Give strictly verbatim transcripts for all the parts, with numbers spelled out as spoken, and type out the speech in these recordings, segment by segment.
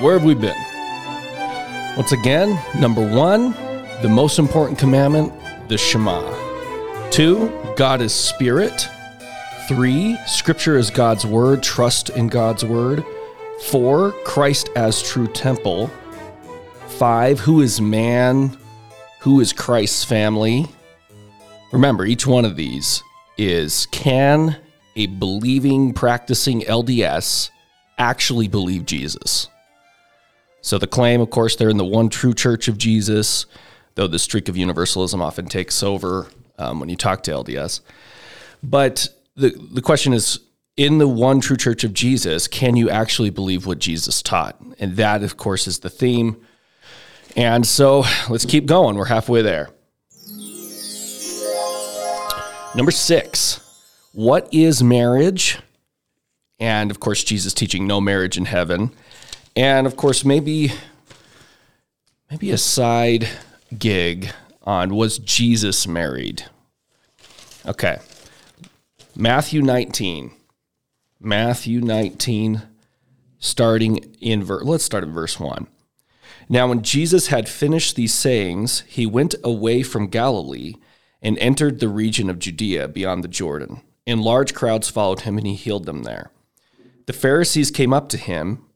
about? Where have we been? Once again, number one, the most important commandment, the Shema. Two, God is spirit. Three, Scripture is God's word. Trust in God's word. Four, Christ as true temple. Five, who is man? Who is Christ's family? Remember, each one of these is, can a believing, practicing L D S actually believe Jesus? So the claim, of course, they're in the one true church of Jesus, though the streak of universalism often takes over um, when you talk to L D S. But the, the question is, in the one true church of Jesus, can you actually believe what Jesus taught? And that, of course, is the theme. And so let's keep going. We're halfway there. Number six, what is marriage? And, of course, Jesus teaching no marriage in heaven. And, of course, maybe maybe a side gig on, was Jesus married? Okay. Matthew nineteen. Matthew nineteen, starting in verse, let's start at verse one. Now, when Jesus had finished these sayings, he went away from Galilee and entered the region of Judea beyond the Jordan. And large crowds followed him, and he healed them there. The Pharisees came up to him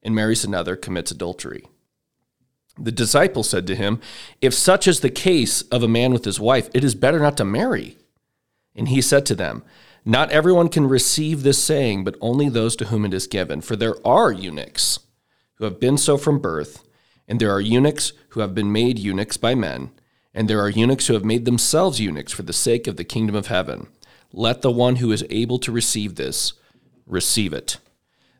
and marries another commits adultery." The disciples said to him, "If such is the case of a man with his wife, it is better not to marry." And he said to them, "Not everyone can receive this saying, but only those to whom it is given. For there are eunuchs who have been so from birth, and there are eunuchs who have been made eunuchs by men, and there are eunuchs who have made themselves eunuchs for the sake of the kingdom of heaven. Let the one who is able to receive this receive it."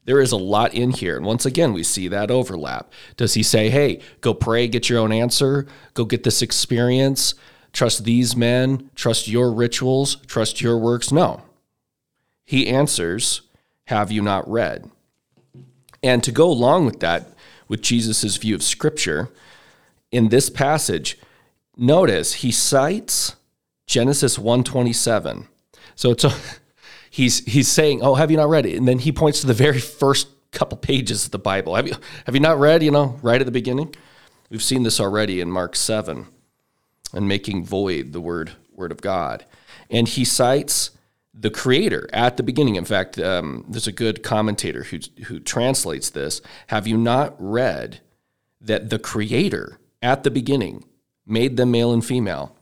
There is a lot in here, and once again, we see that overlap. Does he say, hey, go pray, get your own answer, go get this experience, trust these men, trust your rituals, trust your works? No. He answers, "Have you not read?" And to go along with that, with Jesus' view of Scripture, in this passage, notice he cites Genesis one twenty-seven. So it's a, he's he's saying, "Oh, have you not read it?" And then he points to the very first couple pages of the Bible. Have you have you not read? You know, right at the beginning. We've seen this already in Mark seven, and making void the word word of God. And he cites the Creator at the beginning. In fact, um, there's a good commentator who who translates this. Have you not read that the Creator at the beginning made them male and female?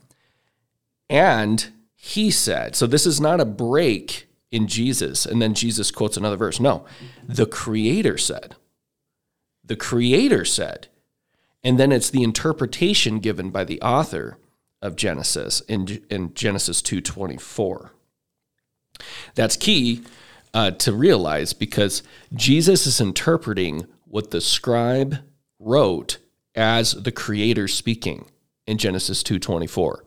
And he said, so this is not a break in Jesus, and then Jesus quotes another verse. No, the Creator said. The Creator said. And then it's the interpretation given by the author of Genesis in, in Genesis two twenty-four. That's key uh, to realize, because Jesus is interpreting what the scribe wrote as the Creator speaking in Genesis two twenty-four.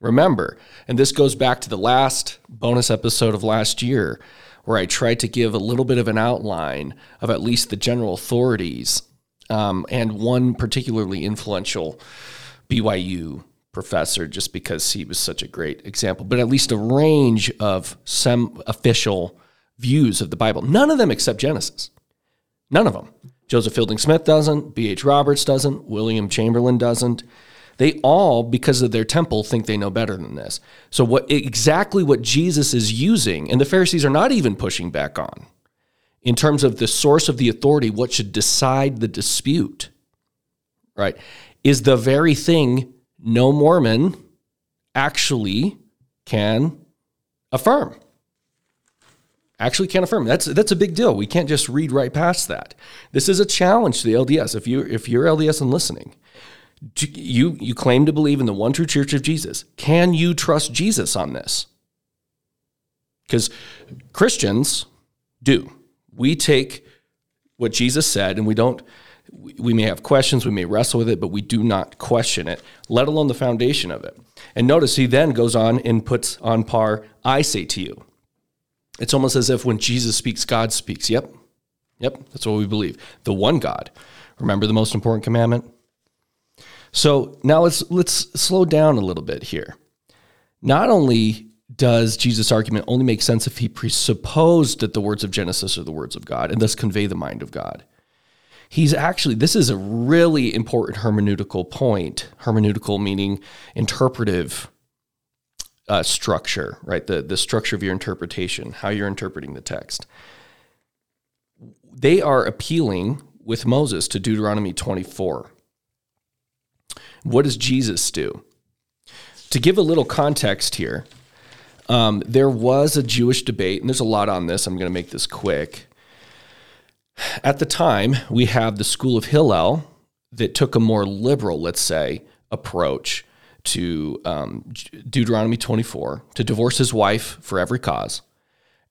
Remember, and this goes back to the last bonus episode of last year, where I tried to give a little bit of an outline of at least the general authorities um, and one particularly influential B Y U professor, just because he was such a great example, but at least a range of some official views of the Bible. None of them accept Genesis. None of them. Joseph Fielding Smith doesn't. B H. Roberts doesn't. William Chamberlain doesn't. They all, because of their temple, think they know better than this. So what exactly what Jesus is using, and the Pharisees are not even pushing back on, in terms of the source of the authority, what should decide the dispute. right, is the very thing no Mormon actually can affirm. Actually can affirm. That's that's a big deal. We can't just read right past that. This is a challenge to the L D S. If you if you're L D S and listening, do you you claim to believe in the one true Church of Jesus. Can you trust Jesus on this? Because Christians do. We take what Jesus said, and we don't. We may have questions. We may wrestle with it, but we do not question it, let alone the foundation of it. And notice he then goes on and puts on par, I say to you. It's almost as if when Jesus speaks, God speaks. Yep, yep, that's what we believe. The one God. Remember the most important commandment? So now let's let's slow down a little bit here. Not only does Jesus' argument only make sense if he presupposed that the words of Genesis are the words of God and thus convey the mind of God, he's actually, this is a really important hermeneutical point, hermeneutical meaning interpretive Uh, structure, right? The, the structure of your interpretation, how you're interpreting the text. They are appealing with Moses to Deuteronomy twenty-four. What does Jesus do? To give a little context here, um, there was a Jewish debate, and there's a lot on this. I'm going to make this quick. At the time, we have the school of Hillel that took a more liberal, let's say, approach to um, Deuteronomy twenty-four, to divorce his wife for every cause.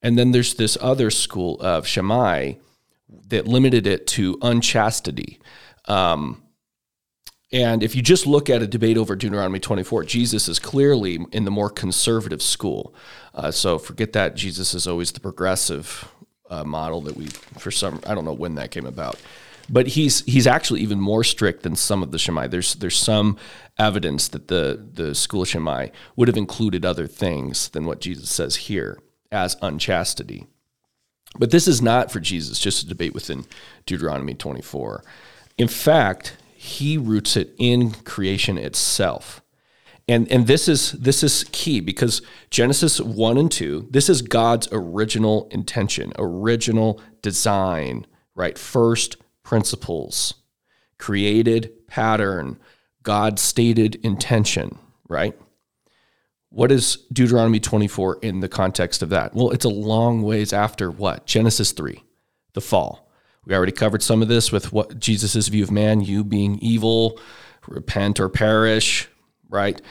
And then there's this other school of Shammai that limited it to unchastity. Um, and if you just look at a debate over Deuteronomy twenty-four, Jesus is clearly in the more conservative school. Uh, so forget that Jesus is always the progressive uh, model that we, for some, I don't know when that came about. But he's he's actually even more strict than some of the Shammai. There's there's some evidence that the, the school of Shammai would have included other things than what Jesus says here as unchastity. But this is not for Jesus, just a debate within Deuteronomy twenty-four. In fact, he roots it in creation itself. And and this is this is key because Genesis one and two, this is God's original intention, original design, right? First principles, created pattern, God's stated intention, right? What is Deuteronomy twenty-four in the context of that? Well, it's a long ways after what? Genesis three, the fall. We already covered some of this with what Jesus's view of man, you being evil, repent or perish, right?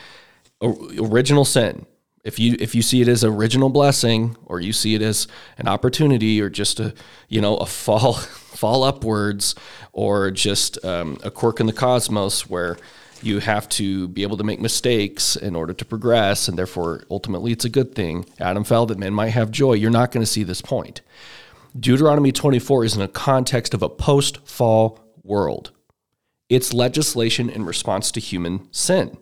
Original sin. If you if you see it as original blessing, or you see it as an opportunity, or just a you know a fall fall upwards, or just um, a quirk in the cosmos where you have to be able to make mistakes in order to progress, and therefore ultimately it's a good thing. Adam fell that men might have joy. You're not going to see this point. Deuteronomy twenty-four is in a context of a post-fall world. It's legislation in response to human sin.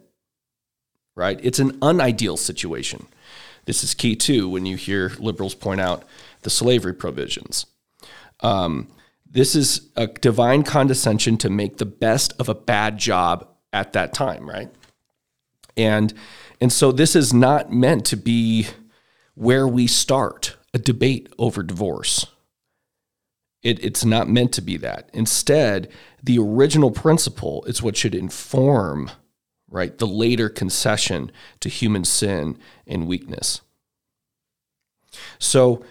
Right? It's an unideal situation. This is key, too, when you hear liberals point out the slavery provisions. Um, this is a divine condescension to make the best of a bad job at that time, right? And, and so this is not meant to be where we start a debate over divorce. It, it's not meant to be that. Instead, the original principle is what should inform, right, the later concession to human sin and weakness. So,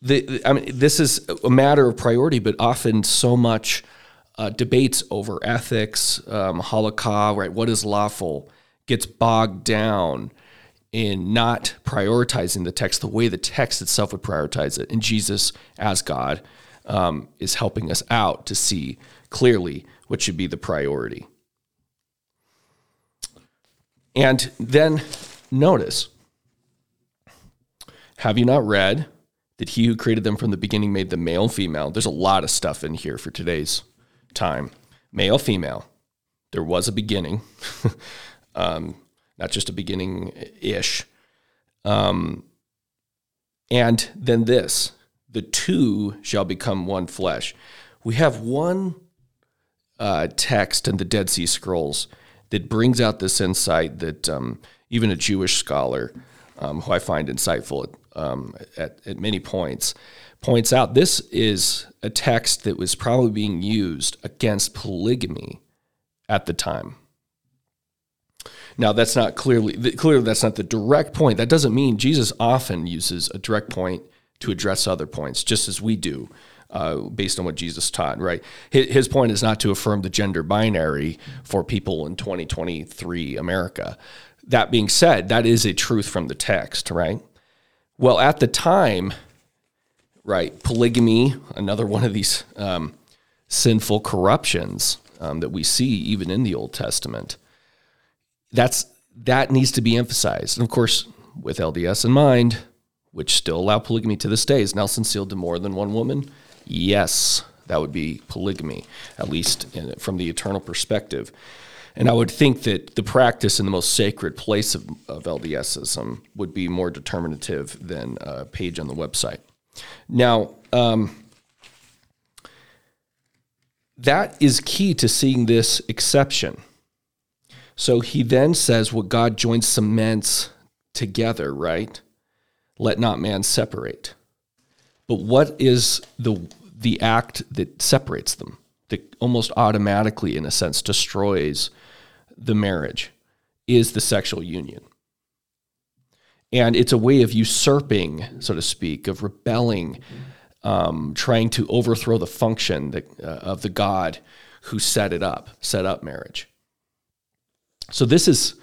the, I mean, this is a matter of priority, but often so much uh, debates over ethics, um, halakha, right, what is lawful, gets bogged down in not prioritizing the text the way the text itself would prioritize it. And Jesus, as God, um, is helping us out to see clearly what should be the priority. And then notice, have you not read that he who created them from the beginning made them male and female? There's a lot of stuff in here for today's time. Male, female. There was a beginning, um, not just a beginning-ish. Um, and then this, the two shall become one flesh. We have one uh, text in the Dead Sea Scrolls that brings out this insight that um, even a Jewish scholar, um, who I find insightful um, at, at many points, points out this is a text that was probably being used against polygamy at the time. Now, that's not clearly, clearly that's not the direct point. That doesn't mean Jesus often uses a direct point to address other points, just as we do, uh, based on what Jesus taught, right? His point is not to affirm the gender binary for people in twenty twenty-three America. That being said, that is a truth from the text, right? Well, at the time, right, polygamy, another one of these um, sinful corruptions um, that we see even in the Old Testament, That's that needs to be emphasized. And of course, with L D S in mind, which still allow polygamy to this day, is Nelson sealed to more than one woman? Yes, that would be polygamy, at least in, from the eternal perspective. And I would think that the practice in the most sacred place of, of LDSism would be more determinative than a page on the website. Now, um, that is key to seeing this exception. So he then says, well, God joins cements together, right? Let not man separate. But what is the the act that separates them, that almost automatically, in a sense, destroys the marriage, is the sexual union. And it's a way of usurping, so to speak, of rebelling, um, trying to overthrow the function that, uh, of the God who set it up, set up marriage. So this is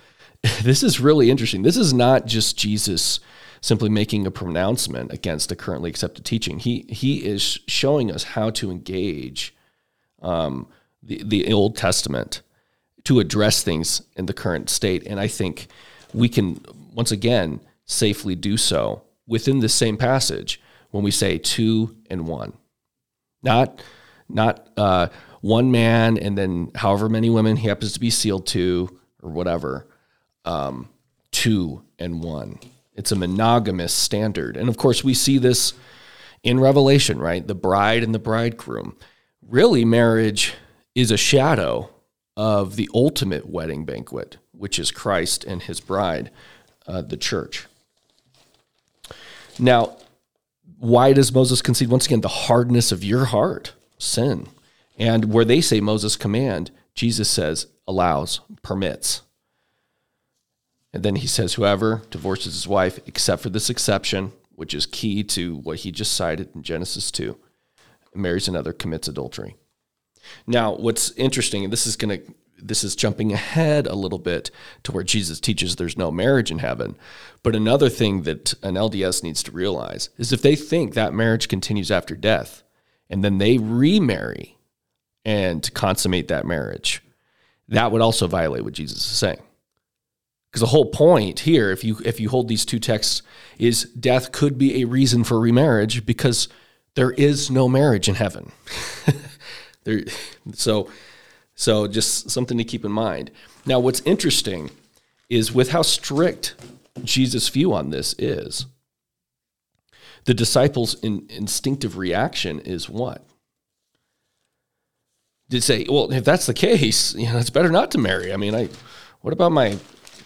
this is really interesting. This is not just Jesus simply making a pronouncement against the currently accepted teaching. He he is showing us how to engage um, the, the Old Testament to address things in the current state. And I think we can, once again, safely do so within the same passage when we say two and one. Not, not uh, one man and then however many women he happens to be sealed to, or whatever, um, two and one. It's a monogamous standard. And of course, we see this in Revelation, right? The bride and the bridegroom. Really, marriage is a shadow of the ultimate wedding banquet, which is Christ and his bride, uh, the church. Now, why does Moses concede? Once again, the hardness of your heart, sin. And where they say Moses command, Jesus says, allows, permits. And then he says, whoever divorces his wife, except for this exception, which is key to what he just cited in Genesis two, marries another, commits adultery. Now, what's interesting, and this is going to, this is jumping ahead a little bit to where Jesus teaches there's no marriage in heaven. But another thing that an L D S needs to realize is if they think that marriage continues after death, and then they remarry and consummate that marriage, that would also violate what Jesus is saying. Because the whole point here, if you if you hold these two texts, is death could be a reason for remarriage because there is no marriage in heaven. there, so, so just something to keep in mind. Now, what's interesting is with how strict Jesus' view on this is, the disciples' in, instinctive reaction is what? Did say, well, if that's the case, you know, it's better not to marry. I mean, I, what about my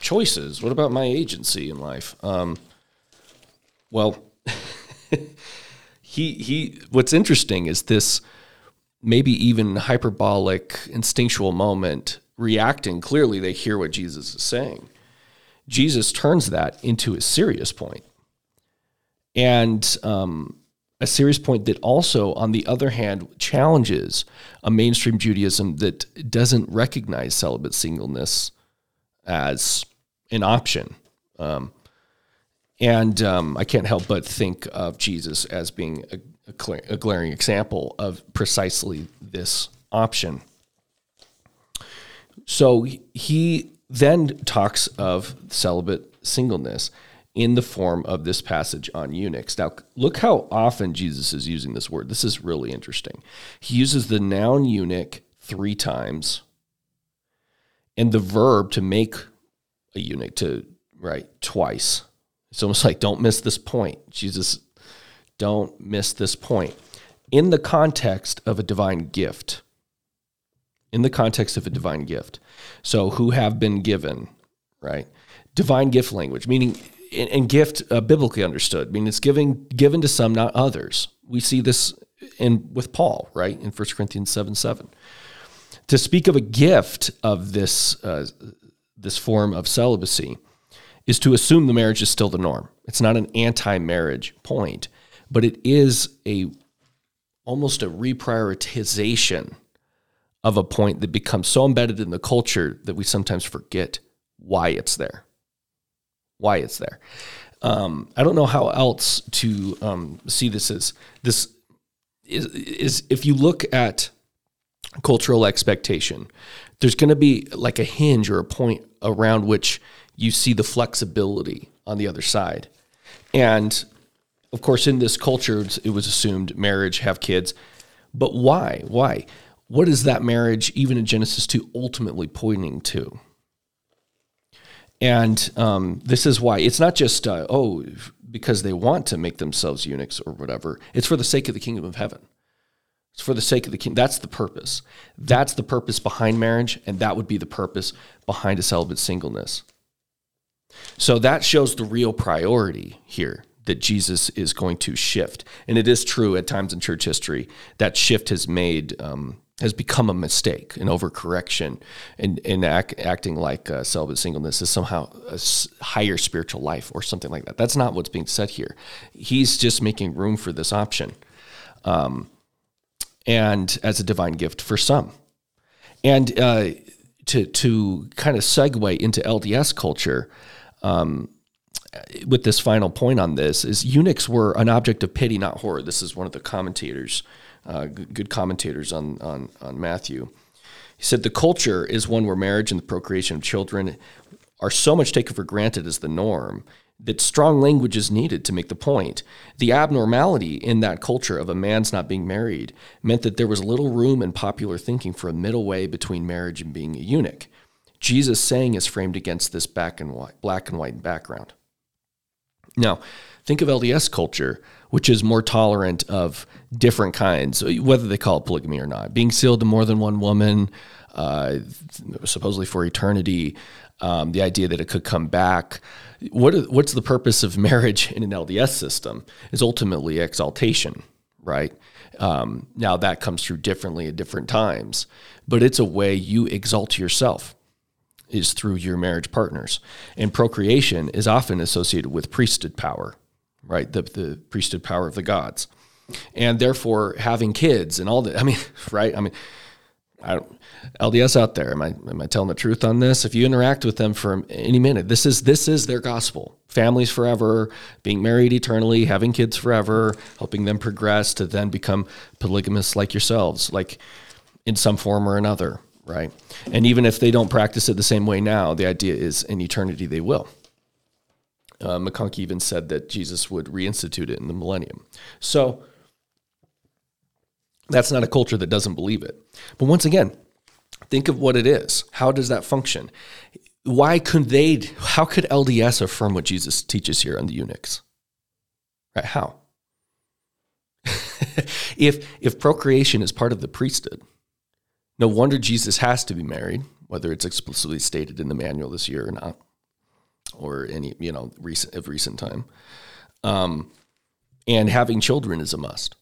choices? What about my agency in life? Um, well, he he. What's interesting is this maybe even hyperbolic, instinctual moment reacting. Clearly, they hear what Jesus is saying. Jesus turns that into a serious point, and um, a serious point that also, on the other hand, challenges a mainstream Judaism that doesn't recognize celibate singleness as an option. Um, and um, I can't help but think of Jesus as being a, a, clear, a glaring example of precisely this option. So he then talks of celibate singleness in the form of this passage on eunuchs. Now, look how often Jesus is using this word. This is really interesting. He uses the noun eunuch three times and the verb to make a eunuch to, right, twice. It's almost like, don't miss this point. Jesus, don't miss this point. In the context of a divine gift, in the context of a divine gift, so who have been given, right? Divine gift language, meaning... And gift uh, biblically understood. I mean, it's giving given to some, not others. We see this in with Paul, right, in First Corinthians seven seven. to speak of a gift of this uh, this form of celibacy is to assume the marriage is still the norm. It's not an anti-marriage point, but it is a almost a reprioritization of a point that becomes so embedded in the culture that we sometimes forget why it's there, why it's there. Um, I don't know how else to um, see this as this is, is if you look at cultural expectation, there's going to be like a hinge or a point around which you see the flexibility on the other side. And of course, in this culture, it was assumed marriage, have kids. But why? Why? What is that marriage, even in Genesis two, ultimately pointing to? And um, this is why. It's not just, uh, oh, because they want to make themselves eunuchs or whatever. It's for the sake of the kingdom of heaven. It's for the sake of the kingdom. That's the purpose. That's the purpose behind marriage, and that would be the purpose behind a celibate singleness. So that shows the real priority here that Jesus is going to shift. And it is true at times in church history, that shift has made... Um, has become a mistake, an overcorrection, and, and act, acting like uh, celibate singleness is somehow a s- higher spiritual life or something like that. That's not what's being said here. He's just making room for this option, um, and as a divine gift for some. And uh, to to kind of segue into L D S culture, um, with this final point on this, is eunuchs were an object of pity, not horror. This is one of the commentators. Uh, good commentators on, on, on Matthew. He said, the culture is one where marriage and the procreation of children are so much taken for granted as the norm that strong language is needed to make the point. The abnormality in that culture of a man's not being married meant that there was little room in popular thinking for a middle way between marriage and being a eunuch. Jesus' saying is framed against this black and white, black and white background. Now, think of L D S culture, which is more tolerant of different kinds, whether they call it polygamy or not. Being sealed to more than one woman, uh, supposedly for eternity, um, the idea that it could come back. What is, what's the purpose of marriage in an L D S system is ultimately exaltation, right? Um, now, that comes through differently at different times, but it's a way you exalt yourself is through your marriage partners. And procreation is often associated with priesthood power, right? The, the priesthood power of the gods. And therefore, having kids and all that, I mean, right? I mean, I don't, L D S out there, am I am I telling the truth on this? If you interact with them for any minute, this is this is their gospel. Families forever, being married eternally, having kids forever, helping them progress to then become polygamists like yourselves, like in some form or another, right? And even if they don't practice it the same way now, the idea is in eternity they will. Uh, McConkie even said that Jesus would reinstitute it in the millennium. So that's not a culture that doesn't believe it. But once again, think of what it is. How does that function? Why could they, how could L D S affirm what Jesus teaches here on the eunuchs? Right? How? if if procreation is part of the priesthood, no wonder Jesus has to be married, whether it's explicitly stated in the manual this year or not, or any, you know, recent of recent time. Um, and having children is a must,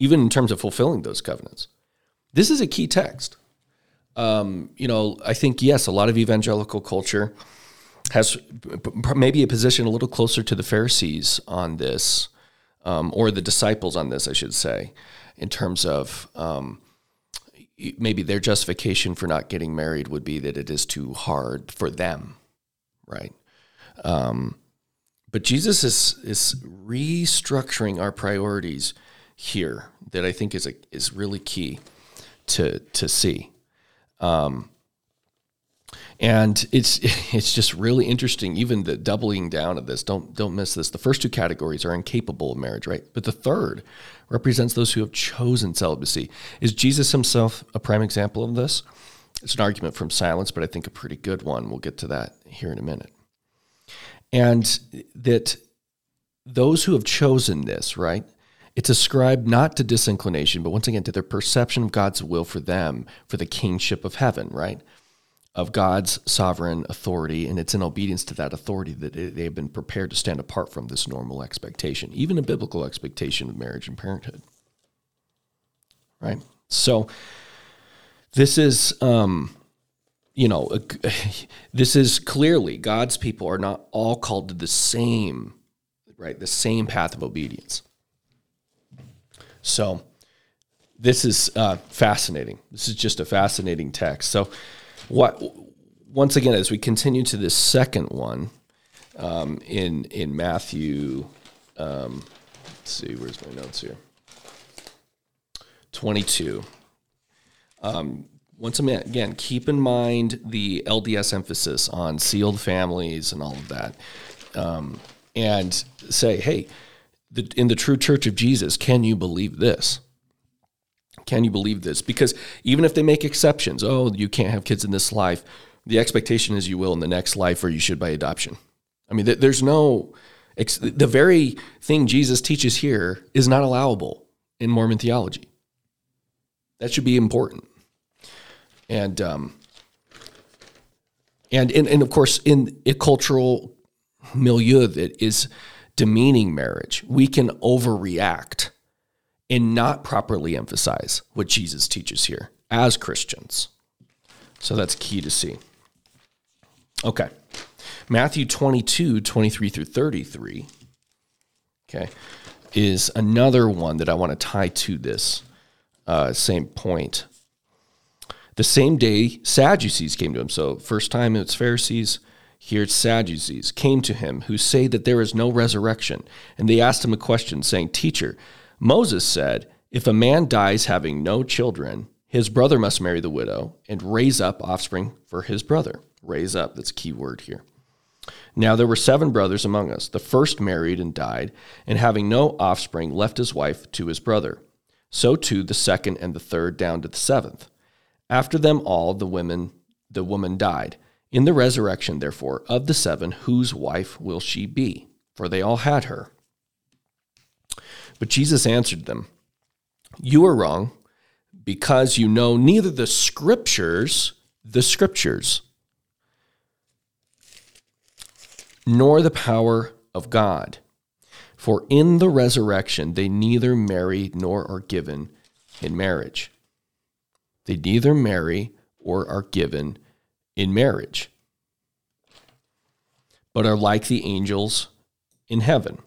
even in terms of fulfilling those covenants. This is a key text. Um, you know, I think, yes, a lot of evangelical culture has maybe a position a little closer to the Pharisees on this, um, or the disciples on this, I should say, in terms of um, maybe their justification for not getting married would be that it is too hard for them, right? Um, but Jesus is is restructuring our priorities here, that I think is a, is really key to to see, um, and it's it's just really interesting. Even the doubling down of this, don't don't miss this. The first two categories are incapable of marriage, right? But the third represents those who have chosen celibacy. Is Jesus himself a prime example of this? It's an argument from silence, but I think a pretty good one. We'll get to that here in a minute, and that those who have chosen this, right? It's ascribed not to disinclination, but once again, to their perception of God's will for them, for the kingship of heaven, right? Of God's sovereign authority, and it's in obedience to that authority that they have been prepared to stand apart from this normal expectation, even a biblical expectation of marriage and parenthood, right? So This is, um, you know, this is clearly God's people are not all called to the same, right, the same path of obedience. So this is uh, fascinating. This is just a fascinating text. So what? Once again, as we continue to this second one um, in in Matthew, um, let's see, where's my notes here? twenty-two. Um, once again, keep in mind the L D S emphasis on sealed families and all of that. Um, and say, hey, the, in the true church of Jesus, can you believe this? Can you believe this? Because even if they make exceptions, oh, you can't have kids in this life, the expectation is you will in the next life, or you should by adoption. I mean, th- there's no, ex- the very thing Jesus teaches here is not allowable in Mormon theology. That should be important. And, um, and, and, and of course, in a cultural milieu that is demeaning marriage, we can overreact and not properly emphasize what Jesus teaches here as Christians. So that's key to see. Okay. Matthew twenty-two, twenty-three through thirty-three, okay, is another one that I want to tie to this uh, same point. The same day, Sadducees came to him. So first time it's Pharisees, here it's Sadducees, came to him, who say that there is no resurrection. And they asked him a question, saying, "Teacher, Moses said, if a man dies having no children, his brother must marry the widow and raise up offspring for his brother." Raise up, that's a key word here. "Now there were seven brothers among us. The first married and died, and having no offspring, left his wife to his brother. So too the second and the third, down to the seventh. After them all, the women, the woman died. In the resurrection, therefore, of the seven, whose wife will she be? For they all had her." But Jesus answered them, "You are wrong, because you know neither the scriptures, the scriptures, nor the power of God. For in the resurrection, they neither marry nor are given in marriage." They neither marry or are given in marriage, but are like the angels in heaven.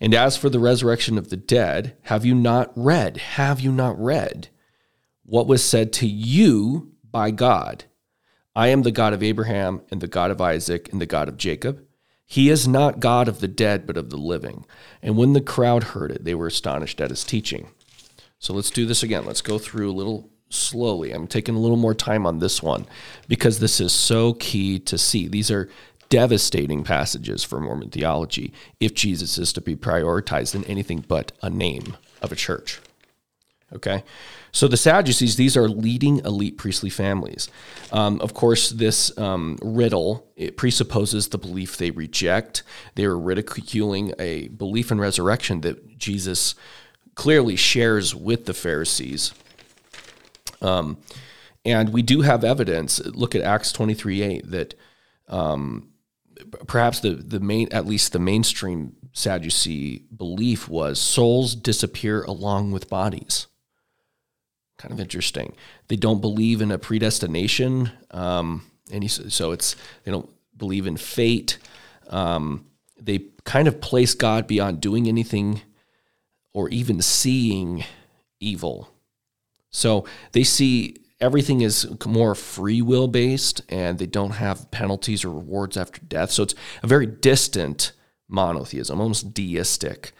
And as for the resurrection of the dead, have you not read, have you not read what was said to you by God? I am the God of Abraham and the God of Isaac and the God of Jacob. He is not God of the dead, but of the living. And when the crowd heard it, they were astonished at his teaching. So let's do this again. Let's go through a little slowly. I'm taking a little more time on this one because this is so key to see. These are devastating passages for Mormon theology if Jesus is to be prioritized in anything but a name of a church. Okay, so the Sadducees, these are leading elite priestly families. Um, of course, this um, riddle, it presupposes the belief they reject. They are ridiculing a belief in resurrection that Jesus clearly shares with the Pharisees. Um, and we do have evidence, look at Acts twenty-three eight, that um, perhaps the, the main, at least the mainstream Sadducee belief was souls disappear along with bodies. Kind of interesting. They don't believe in a predestination. Um, and so it's, they don't believe in fate. Um, they kind of place God beyond doing anything or even seeing evil. So they see everything is more free will based, and they don't have penalties or rewards after death. So it's a very distant monotheism, almost deistic,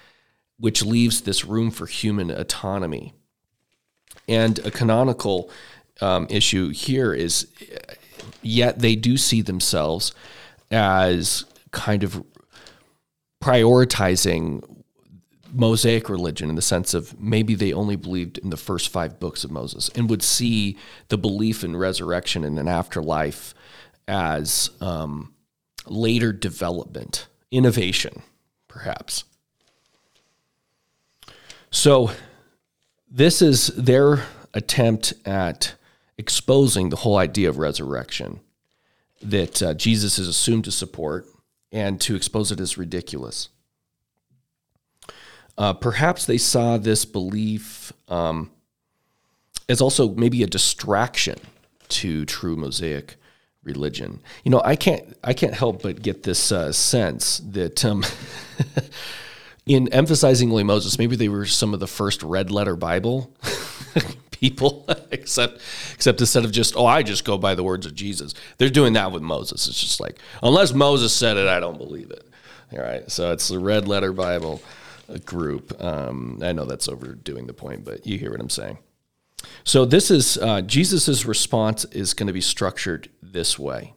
which leaves this room for human autonomy. And a canonical um, issue here is, yet they do see themselves as kind of prioritizing Mosaic religion in the sense of maybe they only believed in the first five books of Moses and would see the belief in resurrection and an afterlife as um, later development, innovation, perhaps. So this is their attempt at exposing the whole idea of resurrection that uh, Jesus is assumed to support, and to expose it as ridiculous. Uh, perhaps they saw this belief um, is also maybe a distraction to true Mosaic religion. You know, I can't I can't help but get this uh, sense that um, in emphasizing William Moses, maybe they were some of the first red letter Bible people, except except instead of just, oh, I just go by the words of Jesus. They're doing that with Moses. It's just like, unless Moses said it, I don't believe it. All right, so it's the red letter Bible group. Um, I know that's overdoing the point, but you hear what I'm saying. So this is, uh, Jesus' response is going to be structured this way.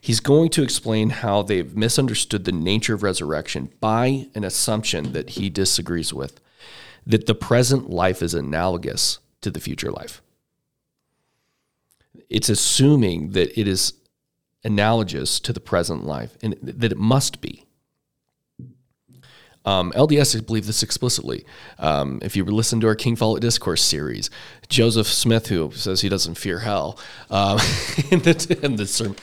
He's going to explain how they've misunderstood the nature of resurrection by an assumption that he disagrees with, that the present life is analogous to the future life. It's assuming that it is analogous to the present life, and that it must be. Um, L D S believe this explicitly. Um, if you listen to our King Follett Discourse series, Joseph Smith, who says he doesn't fear hell, um, in the, in the sermon,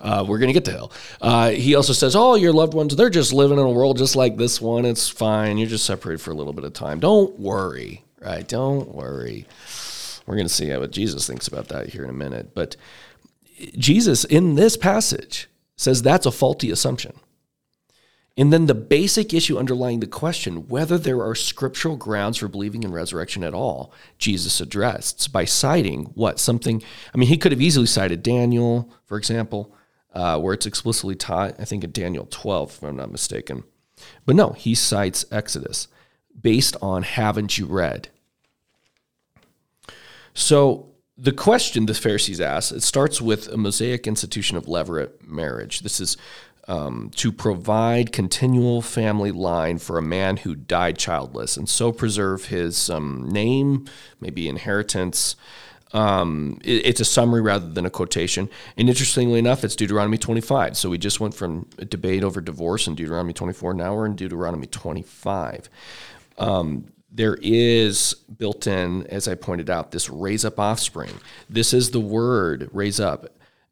uh, we're going to get to hell. Uh, he also says, oh, your loved ones, they're just living in a world just like this one. It's fine. You're just separated for a little bit of time. Don't worry, right? Don't worry. We're going to see what Jesus thinks about that here in a minute. But Jesus, in this passage, says that's a faulty assumption. And then the basic issue underlying the question, whether there are scriptural grounds for believing in resurrection at all, Jesus addressed by citing what? Something, I mean, he could have easily cited Daniel, for example, uh, where it's explicitly taught, I think in Daniel twelve, if I'm not mistaken. But no, he cites Exodus based on haven't you read? So the question the Pharisees asked, it starts with a Mosaic institution of levirate marriage. This is Um, to provide continual family line for a man who died childless and so preserve his um, name, maybe inheritance. Um, it, it's a summary rather than a quotation. And interestingly enough, it's Deuteronomy twenty-five. So we just went from a debate over divorce in Deuteronomy twenty-four. Now we're in Deuteronomy twenty-five. Um, there is built in, as I pointed out, this raise up offspring. This is the word raise up.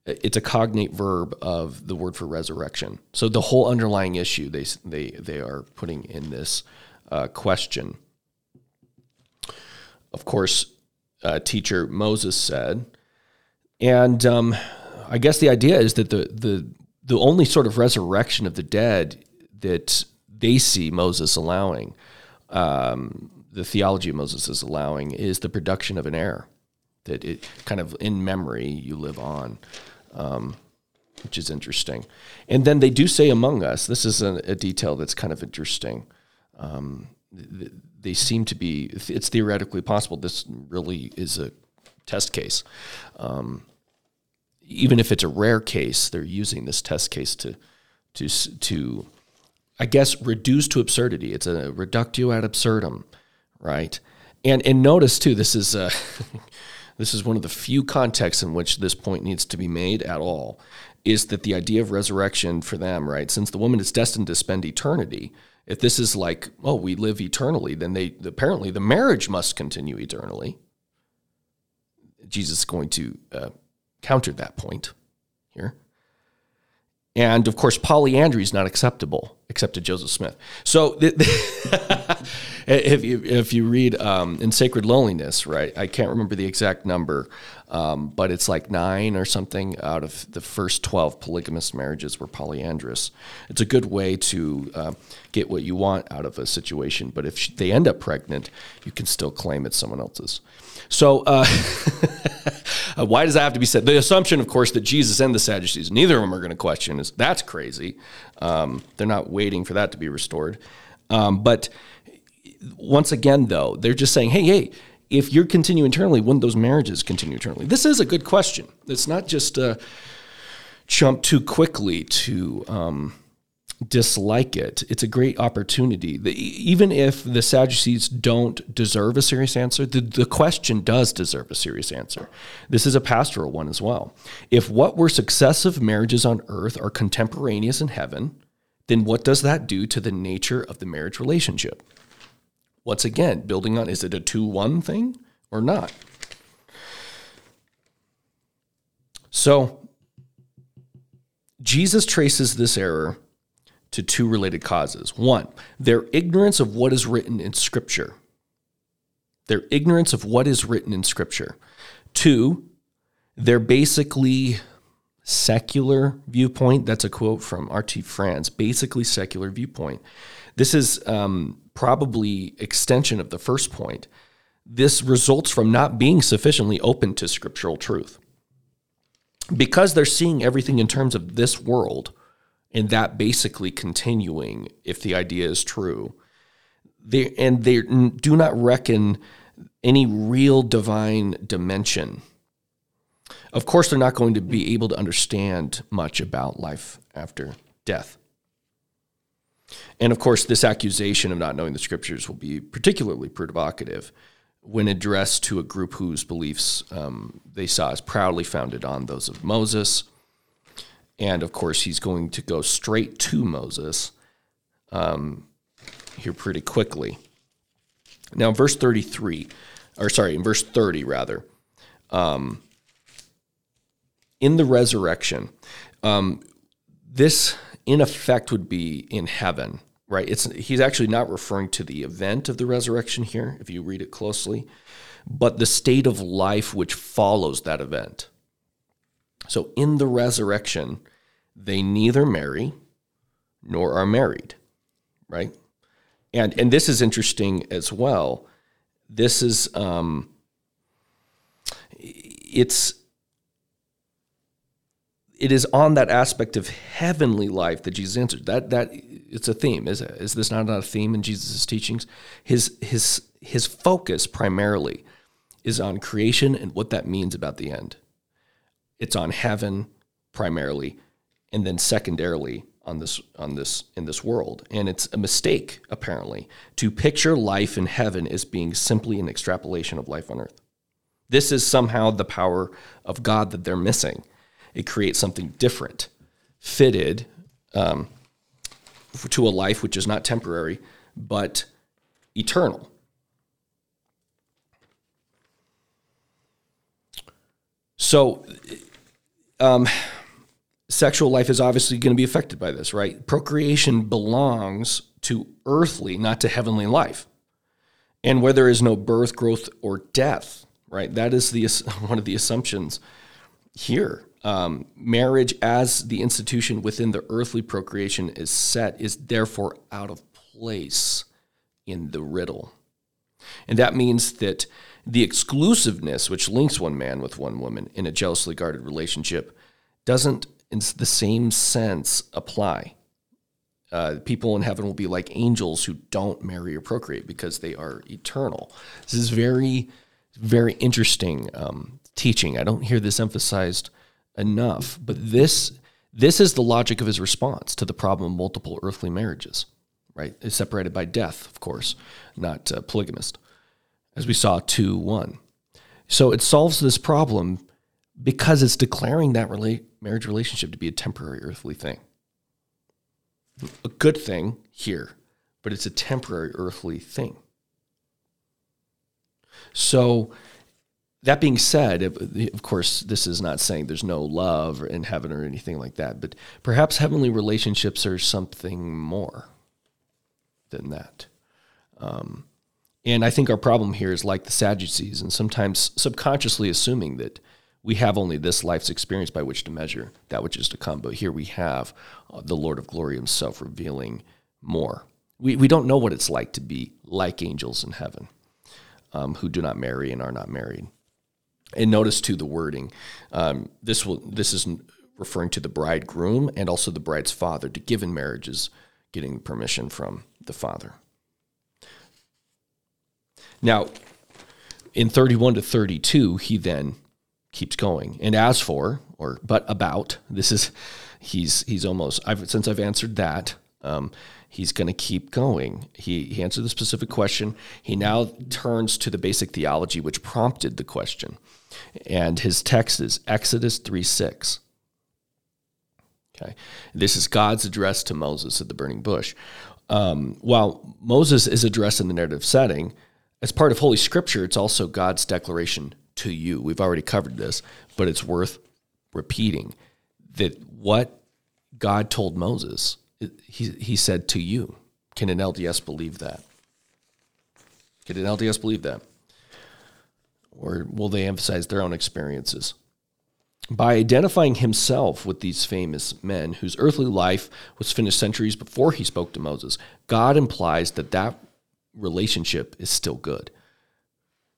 It's a cognate verb of the word for resurrection. So the whole underlying issue they they they are putting in this uh, question. Of course, uh, teacher Moses said, and um, I guess the idea is that the the the only sort of resurrection of the dead that they see Moses allowing, um, the theology of Moses is allowing, is the production of an heir, that it kind of in memory you live on. Um, which is interesting. And then they do say among us, this is a, a detail that's kind of interesting. Um, th- they seem to be, it's theoretically possible. This really is a test case. Um, even if it's a rare case, they're using this test case to, to, to, I guess, reduce to absurdity. It's a reductio ad absurdum, right? And, and notice too, this is a, this is one of the few contexts in which this point needs to be made at all, is that the idea of resurrection for them, right, since the woman is destined to spend eternity, if this is like, oh, we live eternally, then they apparently the marriage must continue eternally. Jesus is going to uh, counter that point here. And, of course, polyandry is not acceptable, except to Joseph Smith. So the, the if you if you read um, in Sacred Loneliness, right, I can't remember the exact number, um, but it's like nine or something out of the first twelve polygamous marriages were polyandrous. It's a good way to uh, get what you want out of a situation, but if they end up pregnant, you can still claim it's someone else's. So uh, why does that have to be said? The assumption, of course, that Jesus and the Sadducees, neither of them are going to question is that's crazy. Um, they're not waiting for that to be restored. Um, but once again, though, they're just saying, hey, hey, if you're continuing eternally, wouldn't those marriages continue eternally? This is a good question. It's not just a jump too quickly to um, dislike it. It's a great opportunity. The, even if the Sadducees don't deserve a serious answer, the, the question does deserve a serious answer. This is a pastoral one as well. If what were successive marriages on earth are contemporaneous in heaven, then what does that do to the nature of the marriage relationship? Once again, building on, is it a two one thing or not? So Jesus traces this error to two related causes. One, their ignorance of what is written in Scripture. their ignorance of what is written in Scripture. Two, they're basically secular viewpoint. That's a quote from R T France, basically secular viewpoint. This is um, probably extension of the first point. This results from not being sufficiently open to scriptural truth. Because they're seeing everything in terms of this world, and that basically continuing, if the idea is true, they, and they do not reckon any real divine dimension. Of course, they're not going to be able to understand much about life after death. And of course, this accusation of not knowing the scriptures will be particularly provocative when addressed to a group whose beliefs um, they saw as proudly founded on those of Moses. And of course, he's going to go straight to Moses um, here pretty quickly. Now, verse thirty-three, or sorry, in verse thirty rather, um, in the resurrection, um, this in effect would be in heaven, right? It's he's actually not referring to the event of the resurrection here, if you read it closely, but the state of life which follows that event. So in the resurrection, they neither marry nor are married, right? And and this is interesting as well. This is um, it's. It is on that aspect of heavenly life that Jesus answered. That that it's a theme, is it? Is this not a theme in Jesus' teachings? His his his focus primarily is on creation and what that means about the end. It's on heaven primarily, and then secondarily on this on this in this world. And it's a mistake, apparently, to picture life in heaven as being simply an extrapolation of life on earth. This is somehow the power of God that they're missing. It creates something different, fitted um, to a life which is not temporary, but eternal. So um, sexual life is obviously going to be affected by this, right? Procreation belongs to earthly, not to heavenly life. And where there is no birth, growth, or death, right? That is the one of the assumptions here. Um, marriage as the institution within the earthly procreation is set is therefore out of place in the riddle. And that means that the exclusiveness which links one man with one woman in a jealously guarded relationship doesn't in the same sense apply. Uh, people in heaven will be like angels who don't marry or procreate because they are eternal. This is very, very interesting um, teaching. I don't hear this emphasized enough, but this this is the logic of his response to the problem of multiple earthly marriages, right? It's separated by death, of course, not uh, polygamist, as we saw two one. So it solves this problem because it's declaring that rela- marriage relationship to be a temporary earthly thing. A good thing here, but it's a temporary earthly thing. So that being said, of course, this is not saying there's no love in heaven or anything like that, but perhaps heavenly relationships are something more than that. Um, and I think our problem here is like the Sadducees, and sometimes subconsciously assuming that we have only this life's experience by which to measure that which is to come, but here we have uh, the Lord of Glory himself revealing more. We, we don't know what it's like to be like angels in heaven um, who do not marry and are not married. And notice, too, the wording. Um, this will this is referring to the bridegroom and also the bride's father to give in marriage is getting permission from the father. Now, in thirty-one to thirty-two, he then keeps going. And as for, or but about, this is, he's he's almost, I've, since I've answered that, um, he's going to keep going. He, he answered the specific question. He now turns to the basic theology which prompted the question. And his text is Exodus three six. Okay. This is God's address to Moses at the burning bush. Um, while Moses is addressed in the narrative setting, as part of Holy Scripture, it's also God's declaration to you. We've already covered this, but it's worth repeating that what God told Moses, he he said to you. Can an L D S believe that? Can an L D S believe that? or will they emphasize their own experiences? By identifying himself with these famous men whose earthly life was finished centuries before he spoke to Moses, God implies that that relationship is still good.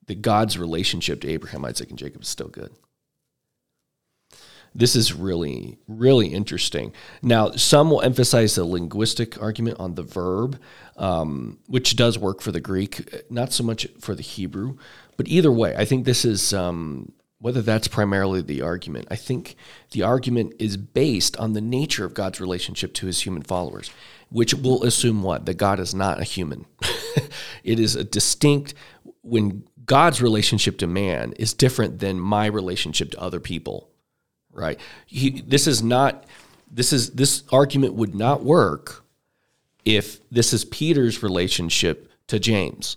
That God's relationship to Abraham, Isaac, and Jacob is still good. This is really, really interesting. Now, some will emphasize the linguistic argument on the verb, um, which does work for the Greek, not so much for the Hebrew. But either way, I think this is... Um, whether that's primarily the argument, I think the argument is based on the nature of God's relationship to his human followers, which will assume what? That God is not a human. It is a distinct, when God's relationship to man is different than my relationship to other people, right? He, this is not, this is, this argument would not work if this is Peter's relationship to James.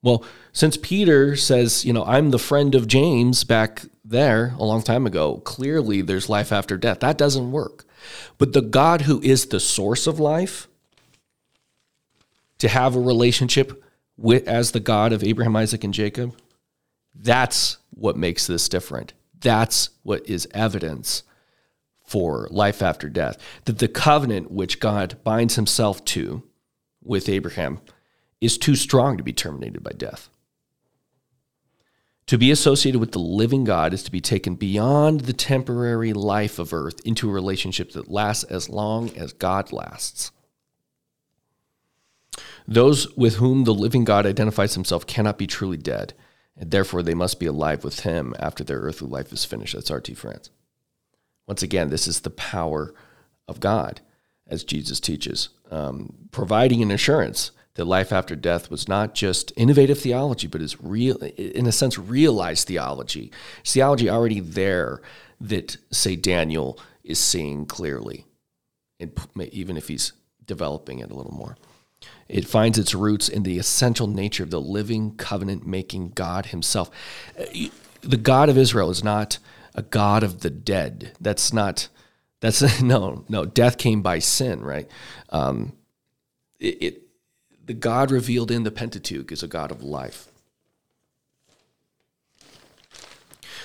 Well, since Peter says, you know, I'm the friend of James back there a long time ago, clearly there's life after death. That doesn't work. But the God who is the source of life, to have a relationship with as the God of Abraham, Isaac, and Jacob, that's what makes this different. That's what is evidence for life after death. That the covenant which God binds himself to with Abraham is too strong to be terminated by death. To be associated with the living God is to be taken beyond the temporary life of earth into a relationship that lasts as long as God lasts. Those with whom the living God identifies himself cannot be truly dead, and therefore they must be alive with him after their earthly life is finished. That's R T France. Once again, this is the power of God, as Jesus teaches, um, providing an assurance that life after death was not just innovative theology, but is real, in a sense, realized theology. It's theology already there that, say, Daniel is seeing clearly, and even if he's developing it a little more. It finds its roots in the essential nature of the living, covenant-making God himself. The God of Israel is not a God of the dead. That's not, that's, no, no, death came by sin, right? Um, it, it The God revealed in the Pentateuch is a God of life.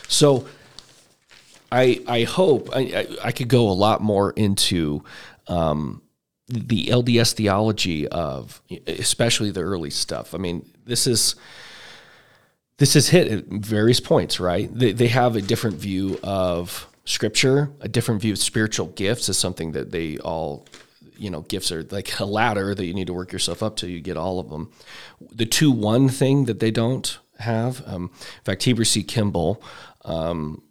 So I I hope, I, I, I could go a lot more into um, the L D S theology of, especially the early stuff. I mean, this is, this is hit at various points, right? They, they have a different view of Scripture, a different view of spiritual gifts is something that they all... You know, gifts are like a ladder that you need to work yourself up till you get all of them. The two one thing that they don't have. Um, in fact, Heber C. Kimball um,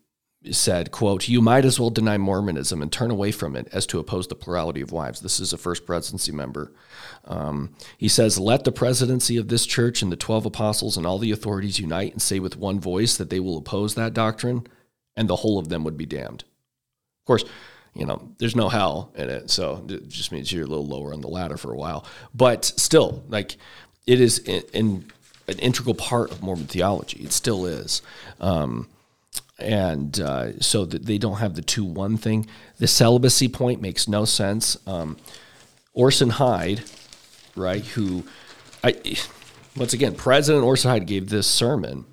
said, quote, "You might as well deny Mormonism and turn away from it as to oppose the plurality of wives." This is a First Presidency member. Um, he says, "Let the presidency of this church and the twelve apostles and all the authorities unite and say with one voice that they will oppose that doctrine, and the whole of them would be damned." Of course, you know, there's no hell in it, so it just means you're a little lower on the ladder for a while. But still, like, it is in, in an integral part of Mormon theology. It still is. Um, and uh, so that they don't have the two one thing. The celibacy point makes no sense. Um, Orson Hyde, right, who, I once again, President Orson Hyde gave this sermon.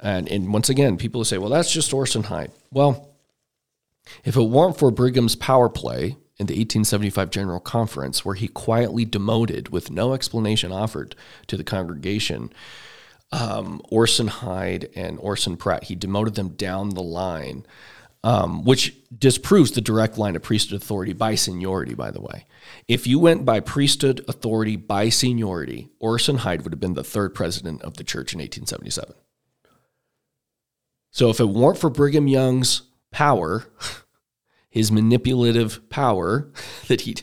And, and once again, people say, well, that's just Orson Hyde. Well, if it weren't for Brigham's power play in the eighteen seventy-five General Conference, where he quietly demoted with no explanation offered to the congregation, um, Orson Hyde and Orson Pratt, he demoted them down the line, um, which disproves the direct line of priesthood authority by seniority, by the way. If you went by priesthood authority by seniority, Orson Hyde would have been the third president of the church in eighteen seventy-seven. So if it weren't for Brigham Young's power, his manipulative power that he,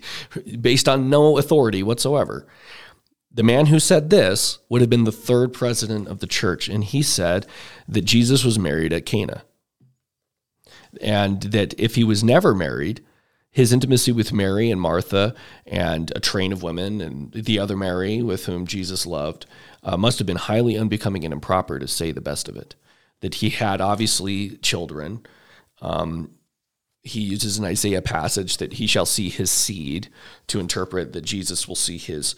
based on no authority whatsoever, the man who said this would have been the third president of the church. And he said that Jesus was married at Cana, and that if he was never married, his intimacy with Mary and Martha and a train of women and the other Mary with whom Jesus loved uh, must have been highly unbecoming and improper, to say the best of it. That he had obviously children. Um, he uses an Isaiah passage that he shall see his seed to interpret that Jesus will see his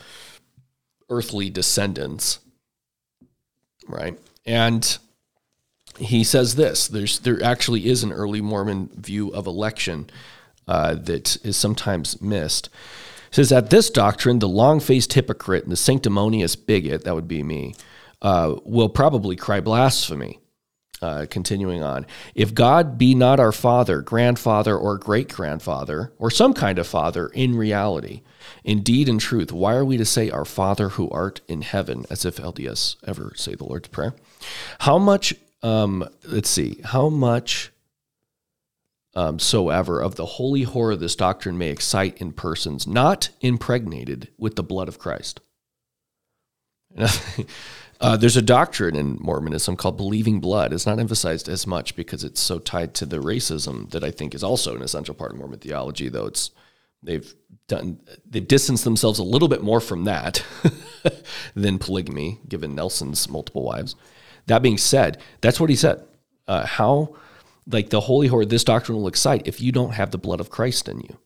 earthly descendants, right? And he says this, there's, there actually is an early Mormon view of election uh, that is sometimes missed. It says, at this doctrine, the long-faced hypocrite and the sanctimonious bigot, that would be me, uh, will probably cry blasphemy. Uh, continuing on, if God be not our father, grandfather, or great-grandfather, or some kind of father in reality, indeed in truth, why are we to say our Father who art in heaven, as if L D S ever say the Lord's Prayer? How much, um, let's see, how much um, soever of the holy horror this doctrine may excite in persons not impregnated with the blood of Christ? Uh, there's a doctrine in Mormonism called believing blood. It's not emphasized as much because it's so tied to the racism that I think is also an essential part of Mormon theology, though it's they've done they've distanced themselves a little bit more from that than polygamy, given Nelson's multiple wives. That being said, that's what he said. Uh, how, like the holy horror, this doctrine will excite if you don't have the blood of Christ in you,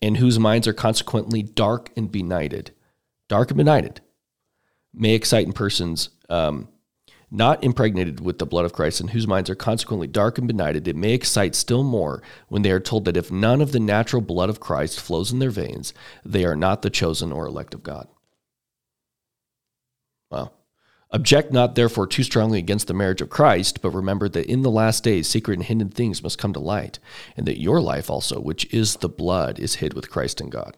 and whose minds are consequently dark and benighted. Dark and benighted. May excite in persons um, not impregnated with the blood of Christ and whose minds are consequently dark and benighted, it may excite still more when they are told that if none of the natural blood of Christ flows in their veins, they are not the chosen or elect of God. Wow. Object not, therefore, too strongly against the marriage of Christ, but remember that in the last days secret and hidden things must come to light, and that your life also, which is the blood, is hid with Christ in God.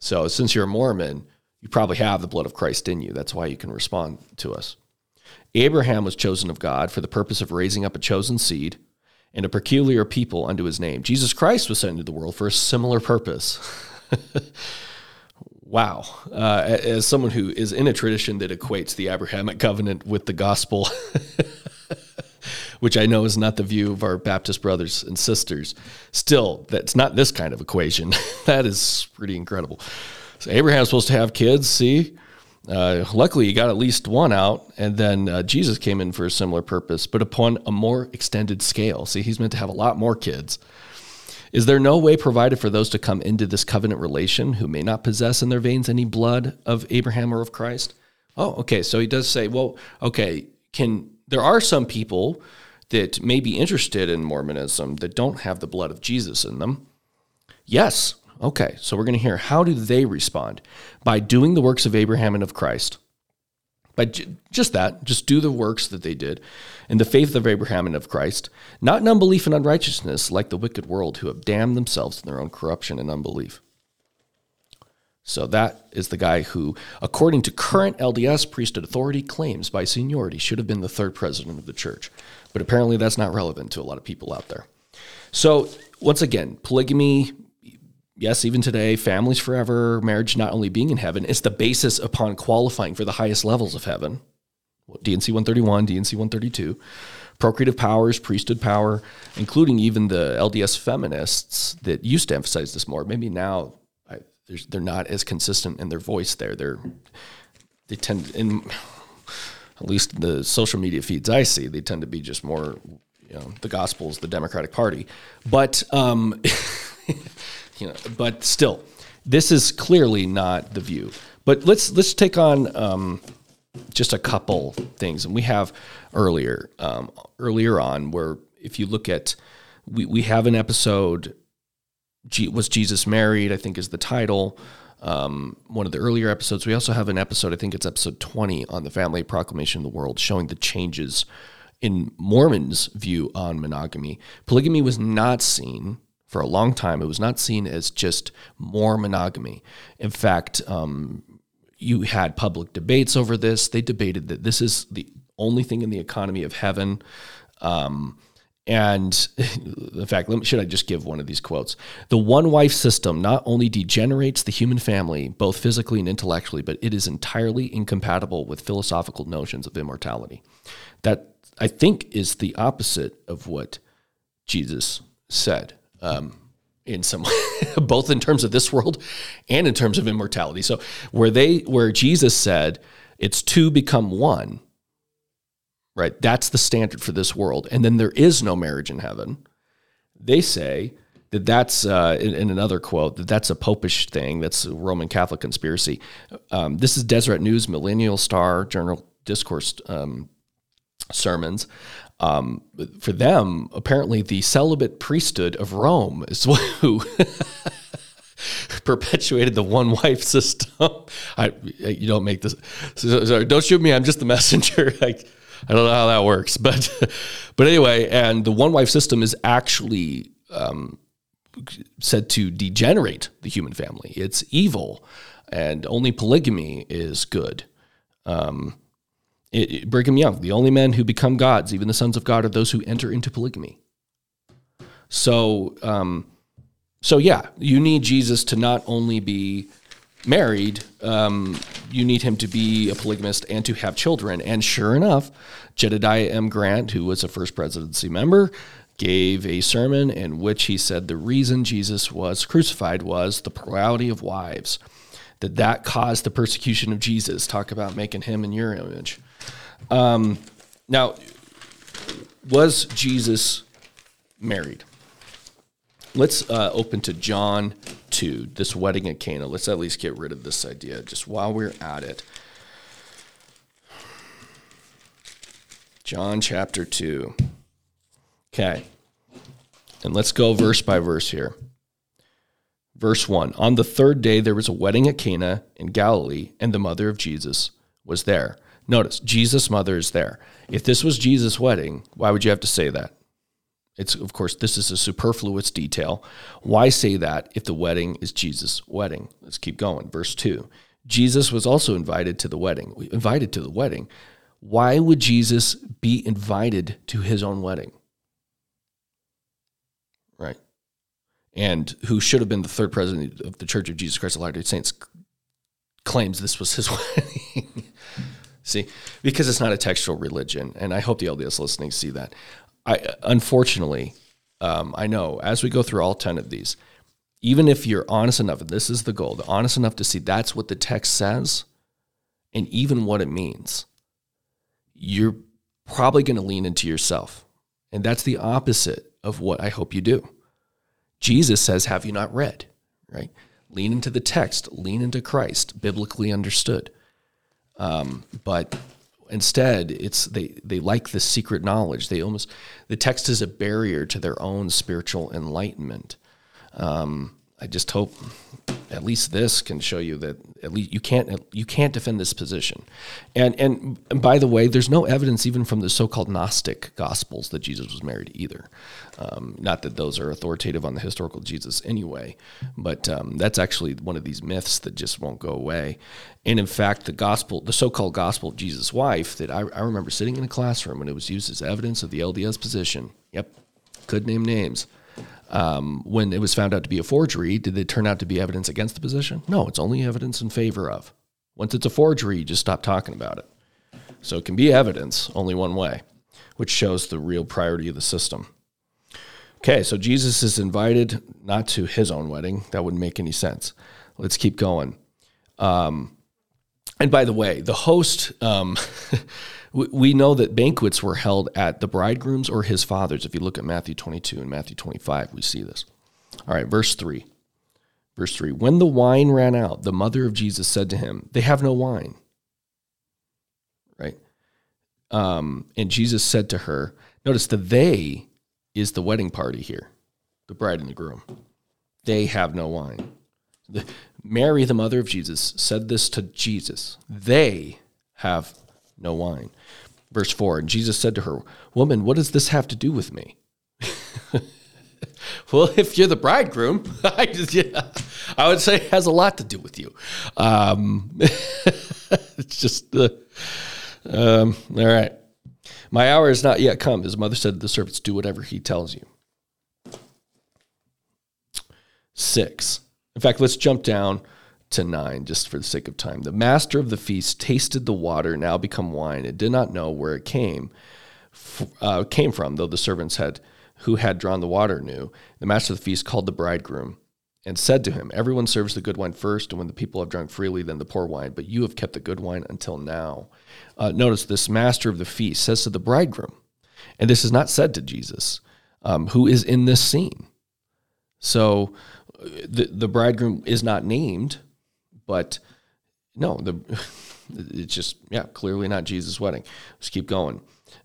So since you're a Mormon, you probably have the blood of Christ in you. That's why you can respond to us. Abraham was chosen of God for the purpose of raising up a chosen seed and a peculiar people unto his name. Jesus Christ was sent into the world for a similar purpose. Wow. Uh, as someone who is in a tradition that equates the Abrahamic covenant with the gospel, which I know is not the view of our Baptist brothers and sisters, still, that's not this kind of equation. That is pretty incredible. So Abraham's supposed to have kids, see? Uh, luckily, he got at least one out, and then uh, Jesus came in for a similar purpose, but upon a more extended scale. See, he's meant to have a lot more kids. Is there no way provided for those to come into this covenant relation who may not possess in their veins any blood of Abraham or of Christ? Oh, okay, so he does say, well, okay, can there are some people that may be interested in Mormonism that don't have the blood of Jesus in them. Yes. Okay, so we're going to hear how do they respond? By doing the works of Abraham and of Christ. By j- just that, just do the works that they did, in the faith of Abraham and of Christ, not in unbelief and unrighteousness, like the wicked world who have damned themselves in their own corruption and unbelief. So that is the guy who, according to current L D S priesthood authority, claims by seniority should have been the third president of the church. But apparently that's not relevant to a lot of people out there. So once again, polygamy... Yes, even today, families forever, marriage not only being in heaven, it's the basis upon qualifying for the highest levels of heaven. D and C one thirty-one, D and C one thirty-two, procreative powers, priesthood power, including even the L D S feminists that used to emphasize this more. Maybe now I, they're not as consistent in their voice there. They're, they tend, in at least in the social media feeds I see, they tend to be just more, you know, the gospel's the Democratic Party. But... Um, You know, but still, this is clearly not the view. But let's let's take on um, just a couple things, and we have earlier um, earlier on where if you look at we we have an episode, G, was Jesus married? I think is the title. Um, one of the earlier episodes. We also have an episode. I think it's episode twenty on the Family Proclamation of the World, showing the changes in Mormons' view on monogamy. Polygamy was not seen. For a long time, it was not seen as just more monogamy. In fact, um, you had public debates over this. They debated that this is the only thing in the economy of heaven. Um, and in fact, let me, should I just give one of these quotes? The one-wife system not only degenerates the human family, both physically and intellectually, but it is entirely incompatible with philosophical notions of immortality. That, I think, is the opposite of what Jesus said. Um, in some, both in terms of this world and in terms of immortality. So where they, where Jesus said it's two become one, right? That's the standard for this world. And then there is no marriage in heaven. They say that that's uh, in, in another quote that that's a popish thing. That's a Roman Catholic conspiracy. Um, this is Deseret News, Millennial Star, Journal Discourse um, sermons. Um, for them, apparently the celibate priesthood of Rome is who perpetuated the one wife system. I, you don't make this, so, so don't shoot me. I'm just the messenger. Like, I don't know how that works, but, but anyway, and the one wife system is actually, um, said to degenerate the human family. It's evil, and only polygamy is good. Um, It, it, Brigham Young, the only men who become gods, even the sons of God, are those who enter into polygamy. So, um, so yeah, you need Jesus to not only be married, um, you need him to be a polygamist and to have children. And sure enough, Jedediah M. Grant, who was a First Presidency member, gave a sermon in which he said the reason Jesus was crucified was the plurality of wives, that that caused the persecution of Jesus. Talk about making him in your image. Um, now, was Jesus married? Let's uh, open to John two, this wedding at Cana. Let's at least get rid of this idea just while we're at it. John chapter two. Okay. And let's go verse by verse here. Verse one, on the third day there was a wedding at Cana in Galilee, and the mother of Jesus was there. Notice, Jesus' mother is there. If this was Jesus' wedding, why would you have to say that? It's, of course, this is a superfluous detail. Why say that if the wedding is Jesus' wedding? Let's keep going. Verse two, Jesus was also invited to the wedding. Invited to the wedding. Why would Jesus be invited to his own wedding? Right. And who should have been the third president of the Church of Jesus Christ of Latter-day Saints claims this was his wedding. See, because it's not a textual religion, and I hope the L D S listening see that. I, unfortunately, um, I know, as we go through all ten of these, even if you're honest enough, and this is the goal, honest enough to see that's what the text says, and even what it means, you're probably going to lean into yourself. And that's the opposite of what I hope you do. Jesus says, have you not read, right? Lean into the text, lean into Christ, biblically understood. Um, but instead, it's they they like the secret knowledge. They almost the text is a barrier to their own spiritual enlightenment. Um, I just hope at least this can show you that at least you can't you can't defend this position. And and, and by the way, there's no evidence even from the so-called Gnostic Gospels that Jesus was married either. Um, not that those are authoritative on the historical Jesus anyway, but um, that's actually one of these myths that just won't go away. And in fact, the gospel, the so-called gospel of Jesus' wife, that I, I remember sitting in a classroom and it was used as evidence of the L D S position. Yep, could name names. Um, when it was found out to be a forgery, did it turn out to be evidence against the position? No, it's only evidence in favor of. Once it's a forgery, you just stop talking about it. So it can be evidence only one way, which shows the real priority of the system. Okay, so Jesus is invited not to his own wedding. That wouldn't make any sense. Let's keep going. Um, and by the way, the host... Um, We know that banquets were held at the bridegroom's or his father's. If you look at Matthew twenty-two and Matthew twenty-five, we see this. All right, verse three. Verse three, when the wine ran out, the mother of Jesus said to him, they have no wine. Right? Um, and Jesus said to her, notice the they is the wedding party here, the bride and the groom. They have no wine. The, Mary, the mother of Jesus, said this to Jesus. They have no wine. Verse four, and Jesus said to her, woman, what does this have to do with me? Well, if you're the bridegroom, I, just, yeah, I would say it has a lot to do with you. Um, it's just, uh, um, all right. My hour is not yet come. His mother said to the servants, do whatever he tells you. Six. In fact, let's jump down to nine, just for the sake of time. The master of the feast tasted the water, now become wine, and did not know where it came uh, came from, though the servants had who had drawn the water knew. The master of the feast called the bridegroom and said to him, everyone serves the good wine first, and when the people have drunk freely, then the poor wine, but you have kept the good wine until now. Uh, notice this master of the feast says to the bridegroom, and this is not said to Jesus, um, who is in this scene. So the, the bridegroom is not named, but no, the it's just, yeah, clearly not Jesus' wedding. Let's keep going.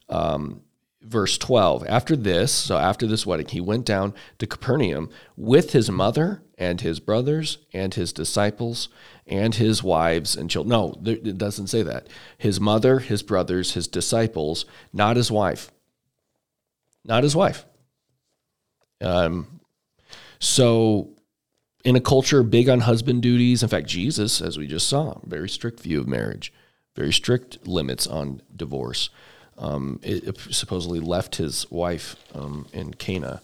Um, verse twelve, after this, so after this wedding, he went down to Capernaum with his mother and his brothers and his disciples and his wives and children. No, it doesn't say that. His mother, his brothers, his disciples, not his wife. Not his wife. Um, so in a culture big on husband duties, in fact, Jesus, as we just saw, very strict view of marriage, very strict limits on divorce. Um, it, it supposedly left his wife um, in Cana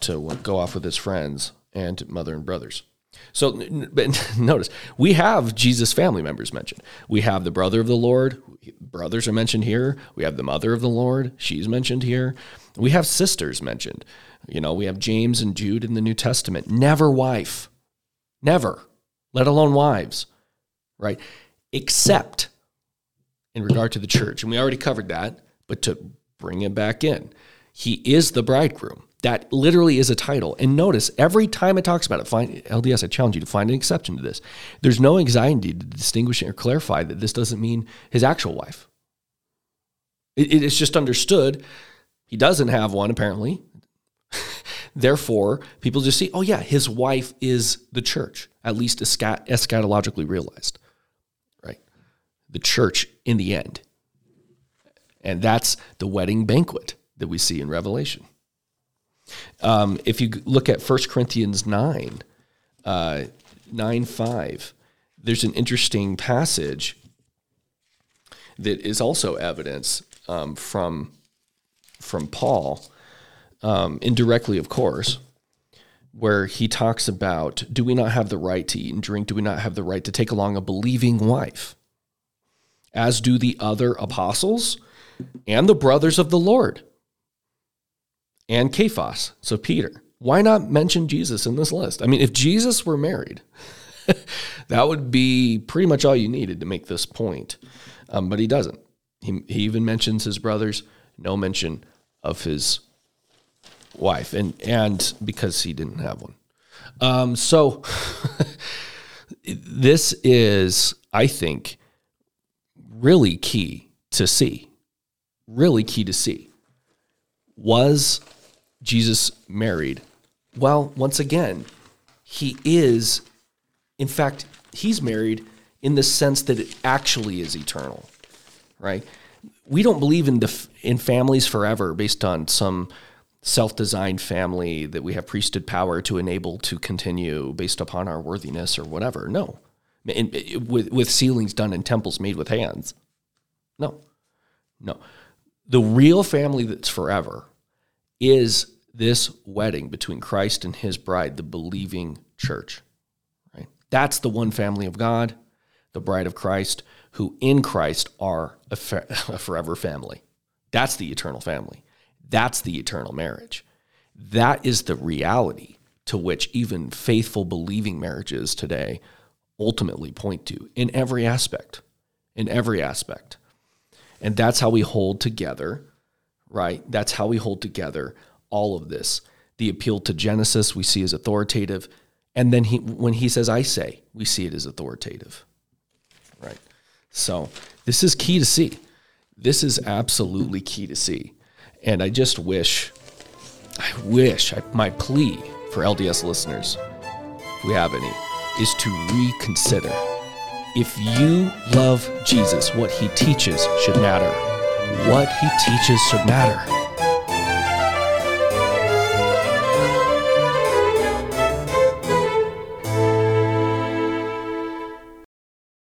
to go off with his friends and mother and brothers. So but notice, we have Jesus' family members mentioned. We have the brother of the Lord. Brothers are mentioned here. We have the mother of the Lord. She's mentioned here. We have sisters mentioned. You know, we have James and Jude in the New Testament. Never wife. Never. Let alone wives. Right? Except in regard to the church. And we already covered that. But to bring it back in, he is the bridegroom. That literally is a title. And notice, every time it talks about it, find, L D S, I challenge you to find an exception to this. There's no anxiety to distinguish or clarify that this doesn't mean his actual wife. It, it's just understood. He doesn't have one, apparently. Therefore, people just see, oh yeah, his wife is the church, at least eschat- eschatologically realized, right? The church in the end. And that's the wedding banquet that we see in Revelation. Um, if you look at First Corinthians nine, uh, nine five, there's an interesting passage that is also evidence um, from, from Paul, um, indirectly, of course, where he talks about, do we not have the right to eat and drink? Do we not have the right to take along a believing wife, as do the other apostles and the brothers of the Lord? And Cephas, so Peter. Why not mention Jesus in this list? I mean, if Jesus were married, that would be pretty much all you needed to make this point. Um, but he doesn't. He, he even mentions his brothers, no mention of his wife, and, and because he didn't have one. Um, so this is, I think, really key to see. Really key to see. Was Jesus married? Well, once again, he is, in fact, he's married in the sense that it actually is eternal, right? We don't believe in the in families forever based on some self-designed family that we have priesthood power to enable to continue based upon our worthiness or whatever. No, in, in, with, with ceilings done in temples made with hands. No, no. The real family that's forever is this wedding between Christ and his bride, the believing church. Right? That's the one family of God, the bride of Christ, who in Christ are a, fa- a forever family. That's the eternal family. That's the eternal marriage. That is the reality to which even faithful believing marriages today ultimately point to in every aspect, in every aspect. And that's how we hold together, right? That's how we hold together all of this. The appeal to Genesis we see as authoritative. And then he, when he says, I say, we see it as authoritative, right? So this is key to see. This is absolutely key to see. And I just wish, I wish, I, my plea for L D S listeners, if we have any, is to reconsider. If you love Jesus, what he teaches should matter. What he teaches should matter.